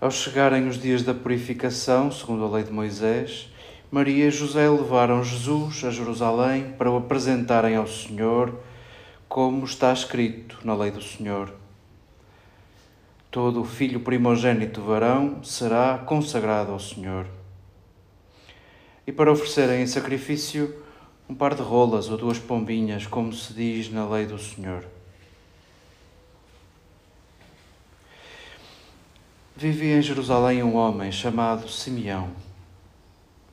Ao chegarem os dias da purificação, segundo a lei de Moisés, Maria e José levaram Jesus a Jerusalém para o apresentarem ao Senhor, como está escrito na lei do Senhor. Todo o filho primogênito varão será consagrado ao Senhor. E para oferecerem em sacrifício um par de rolas ou duas pombinhas, como se diz na lei do Senhor. Vivia em Jerusalém um homem chamado Simeão,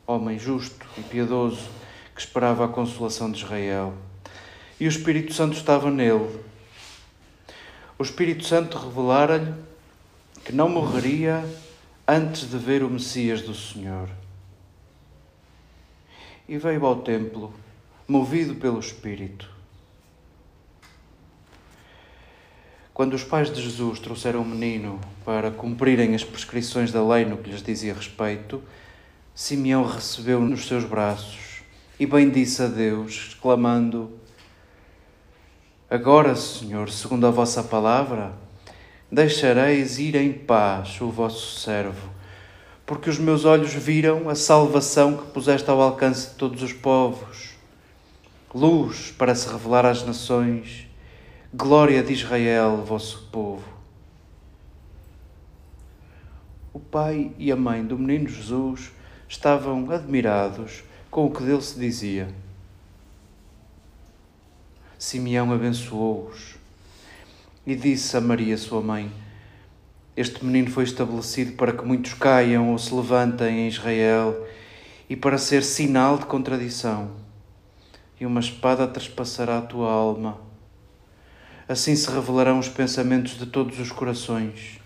homem justo e piedoso que esperava a consolação de Israel. E o Espírito Santo estava nele. O Espírito Santo revelara-lhe que não morreria antes de ver o Messias do Senhor. E veio ao templo, movido pelo Espírito. Quando os pais de Jesus trouxeram o menino para cumprirem as prescrições da lei no que lhes dizia respeito, Simeão recebeu-o nos seus braços e bendisse a Deus, exclamando: Agora, Senhor, segundo a vossa palavra, deixareis ir em paz o vosso servo, porque os meus olhos viram a salvação que puseste ao alcance de todos os povos, luz para se revelar às nações, glória de Israel, vosso povo. O pai e a mãe do menino Jesus estavam admirados com o que dele se dizia. Simeão abençoou-os e disse a Maria, sua mãe: Este menino foi estabelecido para que muitos caiam ou se levantem em Israel e para ser sinal de contradição. E uma espada traspassará a tua alma. Assim se revelarão os pensamentos de todos os corações.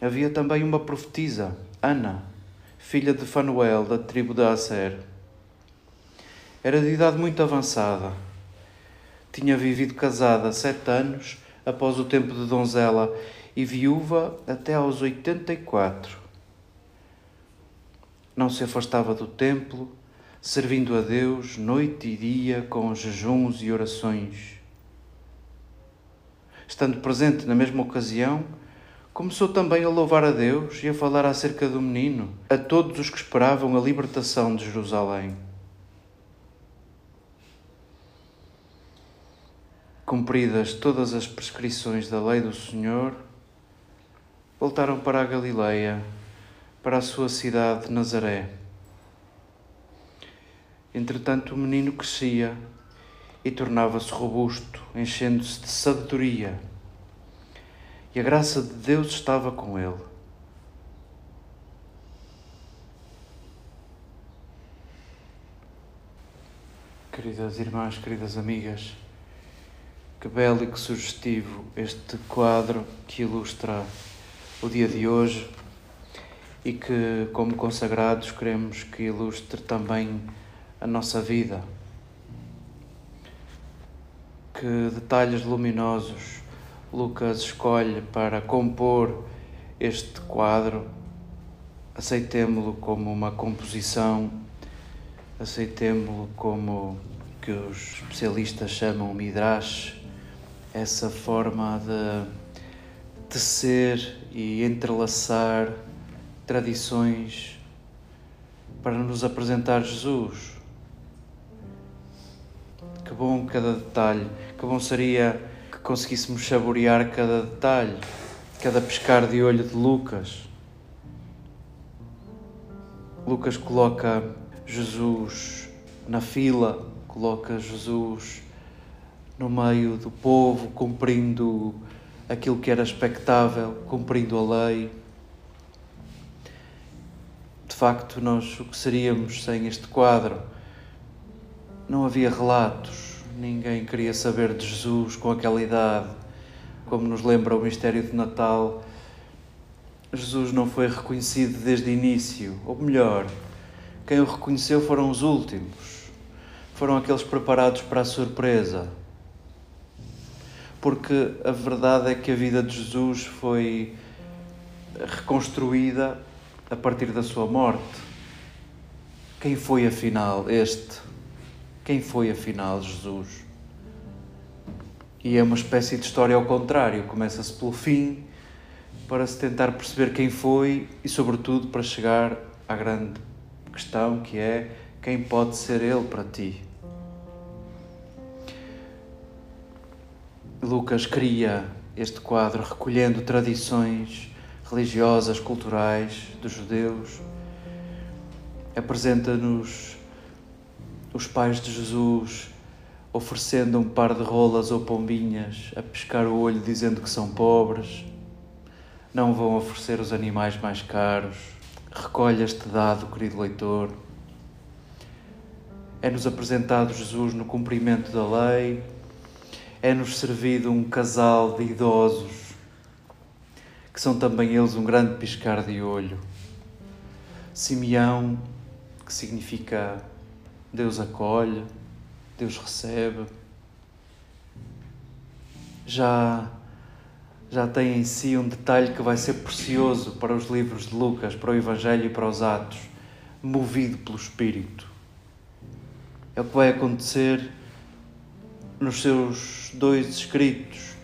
Havia também uma profetisa, Ana, filha de Fanuel, da tribo de Aser. Era de idade muito avançada. Tinha vivido casada 7 anos após o tempo de donzela e viúva até aos 84. Não se afastava do templo, servindo a Deus noite e dia com jejuns e orações. Estando presente na mesma ocasião, começou também a louvar a Deus e a falar acerca do menino a todos os que esperavam a libertação de Jerusalém. Cumpridas todas as prescrições da lei do Senhor, voltaram para a Galileia, para a sua cidade de Nazaré. Entretanto, o menino crescia e tornava-se robusto, enchendo-se de sabedoria, e a graça de Deus estava com ele. Queridas irmãs, queridas amigas, que belo e que sugestivo este quadro que ilustra o dia de hoje e que, como consagrados, queremos que ilustre também a nossa vida. Que detalhes luminosos Lucas escolhe para compor este quadro. Aceitemo-lo como uma composição, aceitemo-lo como que os especialistas chamam Midrash, essa forma de tecer e entrelaçar tradições para nos apresentar Jesus. Que bom cada detalhe, que bom seria que conseguíssemos saborear cada detalhe, cada pescar de olho de Lucas. Lucas coloca Jesus na fila, coloca Jesus no meio do povo, cumprindo aquilo que era expectável, cumprindo a lei. De facto, nós o que seríamos sem este quadro? Não havia relatos, ninguém queria saber de Jesus com aquela idade. Como nos lembra o mistério de Natal, Jesus não foi reconhecido desde o início, ou melhor, quem o reconheceu foram os últimos, foram aqueles preparados para a surpresa. Porque a verdade é que a vida de Jesus foi reconstruída a partir da sua morte. Quem foi afinal este? Quem foi afinal Jesus? E é uma espécie de história ao contrário, começa-se pelo fim, para se tentar perceber quem foi e, sobretudo, para chegar à grande questão que é quem pode ser ele para ti. Lucas cria este quadro recolhendo tradições religiosas, culturais dos judeus, apresenta-nos os pais de Jesus oferecendo um par de rolas ou pombinhas, a pescar o olho dizendo que são pobres, não vão oferecer os animais mais caros, recolhe este dado, querido leitor. É-nos apresentado Jesus no cumprimento da lei, é-nos servido um casal de idosos, que são também eles um grande piscar de olho. Simeão, que significa Deus acolhe, Deus recebe, já tem em si um detalhe que vai ser precioso para os livros de Lucas, para o Evangelho e para os Atos, movido pelo Espírito. É o que vai acontecer nos seus dois escritos.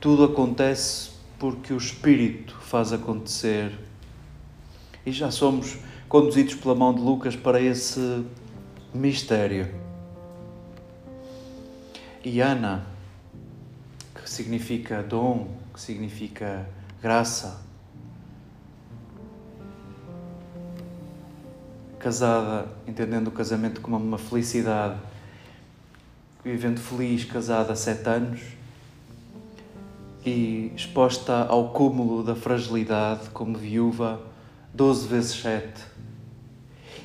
Tudo acontece porque o Espírito faz acontecer. E já somos conduzidos pela mão de Lucas para esse mistério. E Ana, que significa dom, que significa graça, casada, entendendo o casamento como uma felicidade, vivendo feliz, casada há 7 anos e exposta ao cúmulo da fragilidade como viúva 12 vezes 7.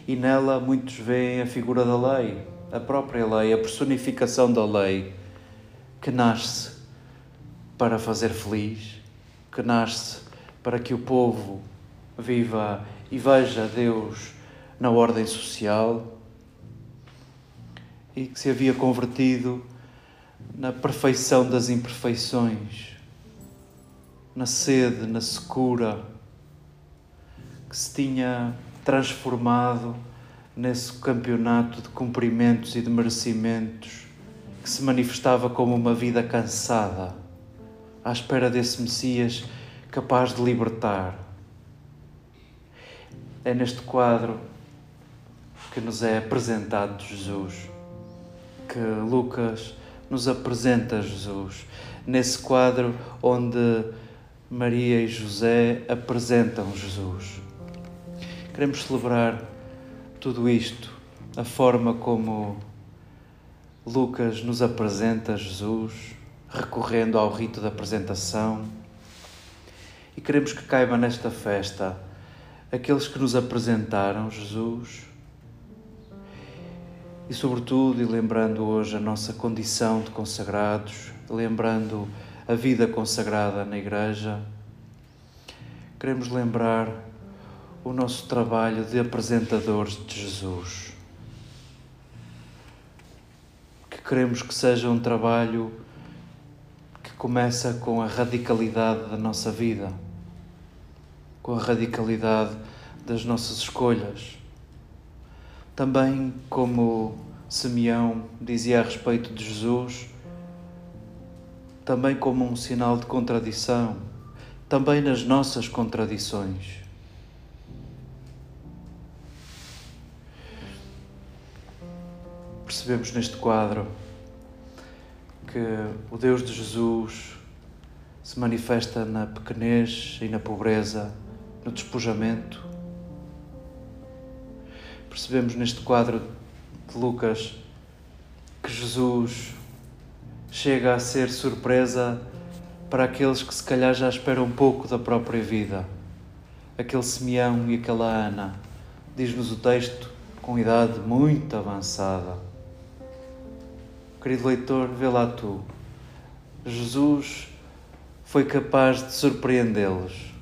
E nela muitos veem a figura da lei, a própria lei, a personificação da lei, que nasce para fazer feliz, que nasce para que o povo viva e veja Deus na ordem social, e que se havia convertido na perfeição das imperfeições, na sede, na secura, que se tinha transformado nesse campeonato de cumprimentos e de merecimentos que se manifestava como uma vida cansada, à espera desse Messias capaz de libertar. É neste quadro que nos é apresentado Jesus, que Lucas nos apresenta Jesus, nesse quadro onde Maria e José apresentam Jesus. Queremos celebrar tudo isto, a forma como Lucas nos apresenta Jesus, recorrendo ao rito da apresentação, e queremos que caiba nesta festa aqueles que nos apresentaram Jesus, e sobretudo, e lembrando hoje a nossa condição de consagrados, lembrando a vida consagrada na Igreja, queremos lembrar o nosso trabalho de apresentadores de Jesus, que queremos que seja um trabalho que começa com a radicalidade da nossa vida, com a radicalidade das nossas escolhas. Também, como Simeão dizia a respeito de Jesus, também como um sinal de contradição, também nas nossas contradições. Percebemos neste quadro que o Deus de Jesus se manifesta na pequenez e na pobreza, no despojamento. Percebemos neste quadro de Lucas que Jesus chega a ser surpresa para aqueles que se calhar já esperam um pouco da própria vida. Aquele Simeão e aquela Ana, diz-nos o texto, com idade muito avançada. Querido leitor, vê lá tu. Jesus foi capaz de surpreendê-los.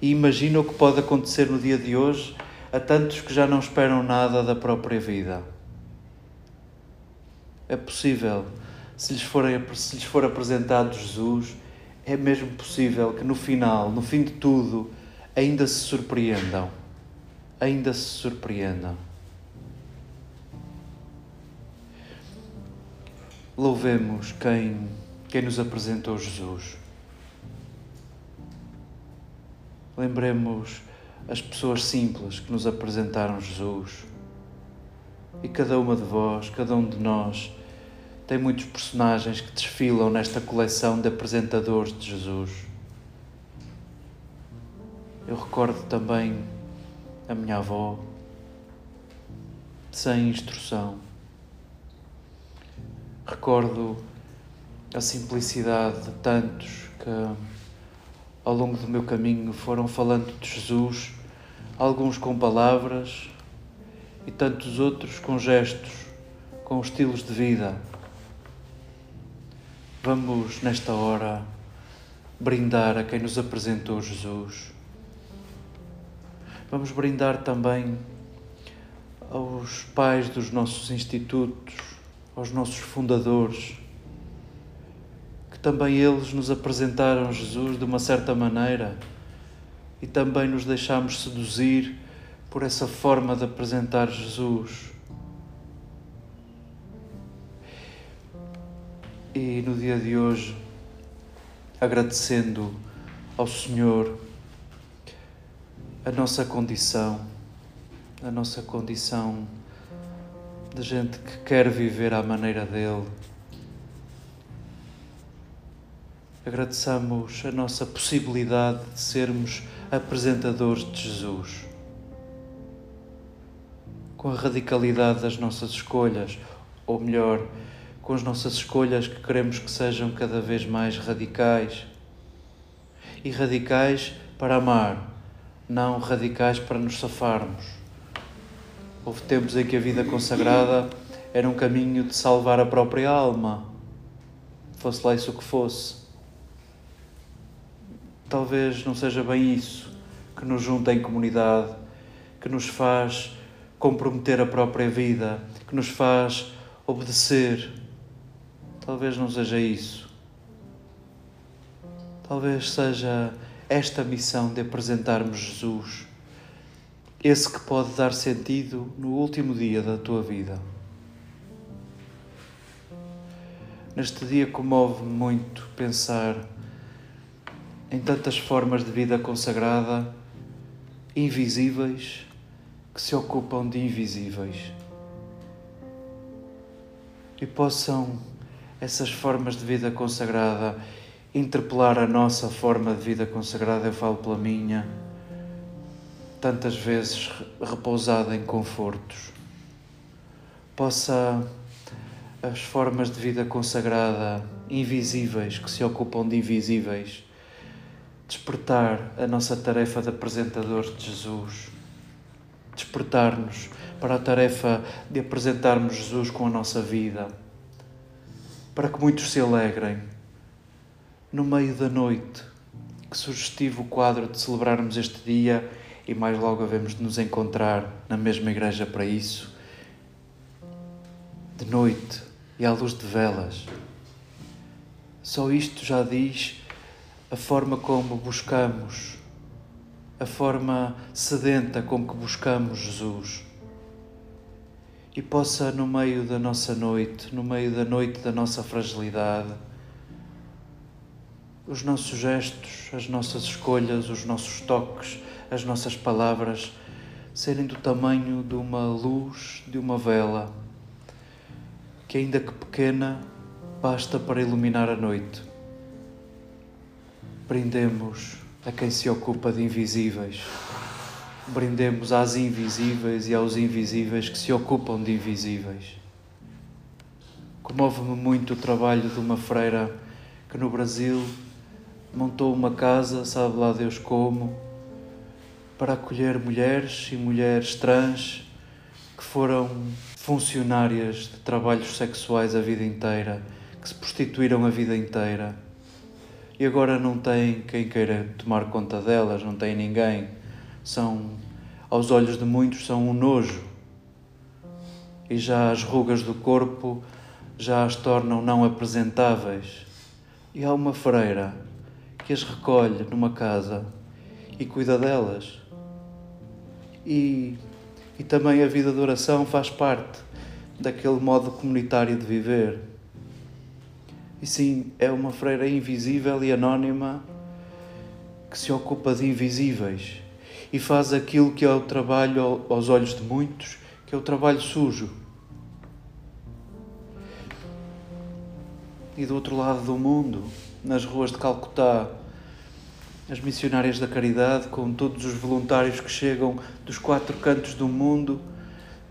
E imagina o que pode acontecer no dia de hoje a tantos que já não esperam nada da própria vida. É possível, se lhes for apresentado Jesus, é mesmo possível que no final, no fim de tudo, ainda se surpreendam. Louvemos quem quem nos apresentou Jesus. Lembremos as pessoas simples que nos apresentaram Jesus. E cada uma de vós, cada um de nós, tem muitos personagens que desfilam nesta coleção de apresentadores de Jesus. Eu recordo também a minha avó, sem instrução. Recordo a simplicidade de tantos que, ao longo do meu caminho, foram falando de Jesus, alguns com palavras e tantos outros com gestos, com estilos de vida. Vamos, nesta hora, brindar a quem nos apresentou Jesus. Vamos brindar também aos pais dos nossos institutos, aos nossos fundadores, também eles nos apresentaram Jesus de uma certa maneira e também nos deixámos seduzir por essa forma de apresentar Jesus. E no dia de hoje, agradecendo ao Senhor a nossa condição de gente que quer viver à maneira dele, agradeçamos a nossa possibilidade de sermos apresentadores de Jesus. Com a radicalidade das nossas escolhas, ou melhor, com as nossas escolhas que queremos que sejam cada vez mais radicais. E radicais para amar, não radicais para nos safarmos. Houve tempos em que a vida consagrada era um caminho de salvar a própria alma, fosse lá isso o que fosse. Talvez não seja bem isso que nos junta em comunidade, que nos faz comprometer a própria vida, que nos faz obedecer. Talvez não seja isso. Talvez seja esta missão de apresentarmos Jesus, esse que pode dar sentido no último dia da tua vida. Neste dia comove-me muito pensar em tantas formas de vida consagrada, invisíveis, que se ocupam de invisíveis. E possam essas formas de vida consagrada interpelar a nossa forma de vida consagrada, eu falo pela minha, tantas vezes repousada em confortos. Possa as formas de vida consagrada, invisíveis, que se ocupam de invisíveis, despertar a nossa tarefa de apresentadores de Jesus, despertar-nos para a tarefa de apresentarmos Jesus com a nossa vida, para que muitos se alegrem. No meio da noite, que sugestivo o quadro de celebrarmos este dia e mais logo havemos de nos encontrar na mesma igreja para isso, de noite e à luz de velas. Só isto já diz a forma como buscamos, a forma sedenta com que buscamos Jesus. E possa, no meio da nossa noite, no meio da noite da nossa fragilidade, os nossos gestos, as nossas escolhas, os nossos toques, as nossas palavras, serem do tamanho de uma luz, de uma vela, que ainda que pequena, basta para iluminar a noite. Brindemos a quem se ocupa de invisíveis. Brindemos às invisíveis e aos invisíveis que se ocupam de invisíveis. Comove-me muito o trabalho de uma freira que no Brasil montou uma casa, sabe lá Deus como, para acolher mulheres e mulheres trans que foram funcionárias de trabalhos sexuais a vida inteira, que se prostituíram a vida inteira. E agora não tem quem queira tomar conta delas, não tem ninguém. São, aos olhos de muitos, são um nojo. E já as rugas do corpo já as tornam não apresentáveis. E há uma freira que as recolhe numa casa e cuida delas. E também a vida de oração faz parte daquele modo comunitário de viver. E sim, é uma freira invisível e anónima que se ocupa de invisíveis e faz aquilo que é o trabalho aos olhos de muitos, que é o trabalho sujo. E do outro lado do mundo, nas ruas de Calcutá, as missionárias da caridade, com todos os voluntários que chegam dos quatro cantos do mundo,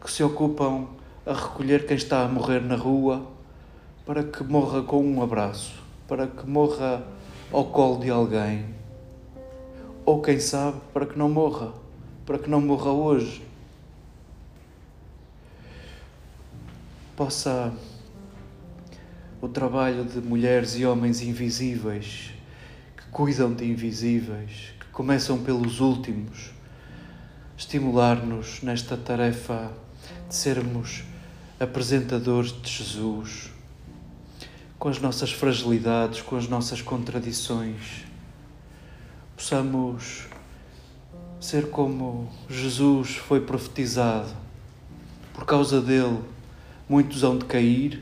que se ocupam a recolher quem está a morrer na rua, para que morra com um abraço, para que morra ao colo de alguém. Ou, quem sabe, para que não morra hoje. Possa o trabalho de mulheres e homens invisíveis, que cuidam de invisíveis, que começam pelos últimos, estimular-nos nesta tarefa de sermos apresentadores de Jesus, com as nossas fragilidades, com as nossas contradições. Possamos ser como Jesus foi profetizado. Por causa dele, muitos hão de cair,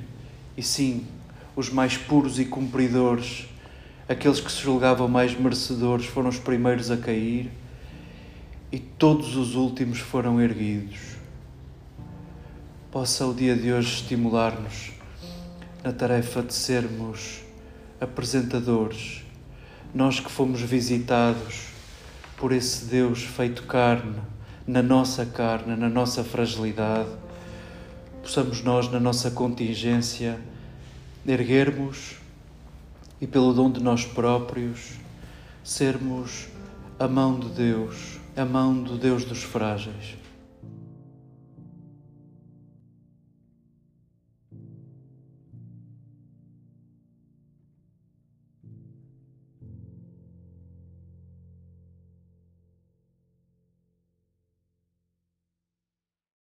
e sim, os mais puros e cumpridores, aqueles que se julgavam mais merecedores, foram os primeiros a cair, e todos os últimos foram erguidos. Possa o dia de hoje estimular-nos na tarefa de sermos apresentadores, nós que fomos visitados por esse Deus feito carne, na nossa fragilidade, possamos nós, na nossa contingência, erguermos e, pelo dom de nós próprios, sermos a mão de Deus dos frágeis.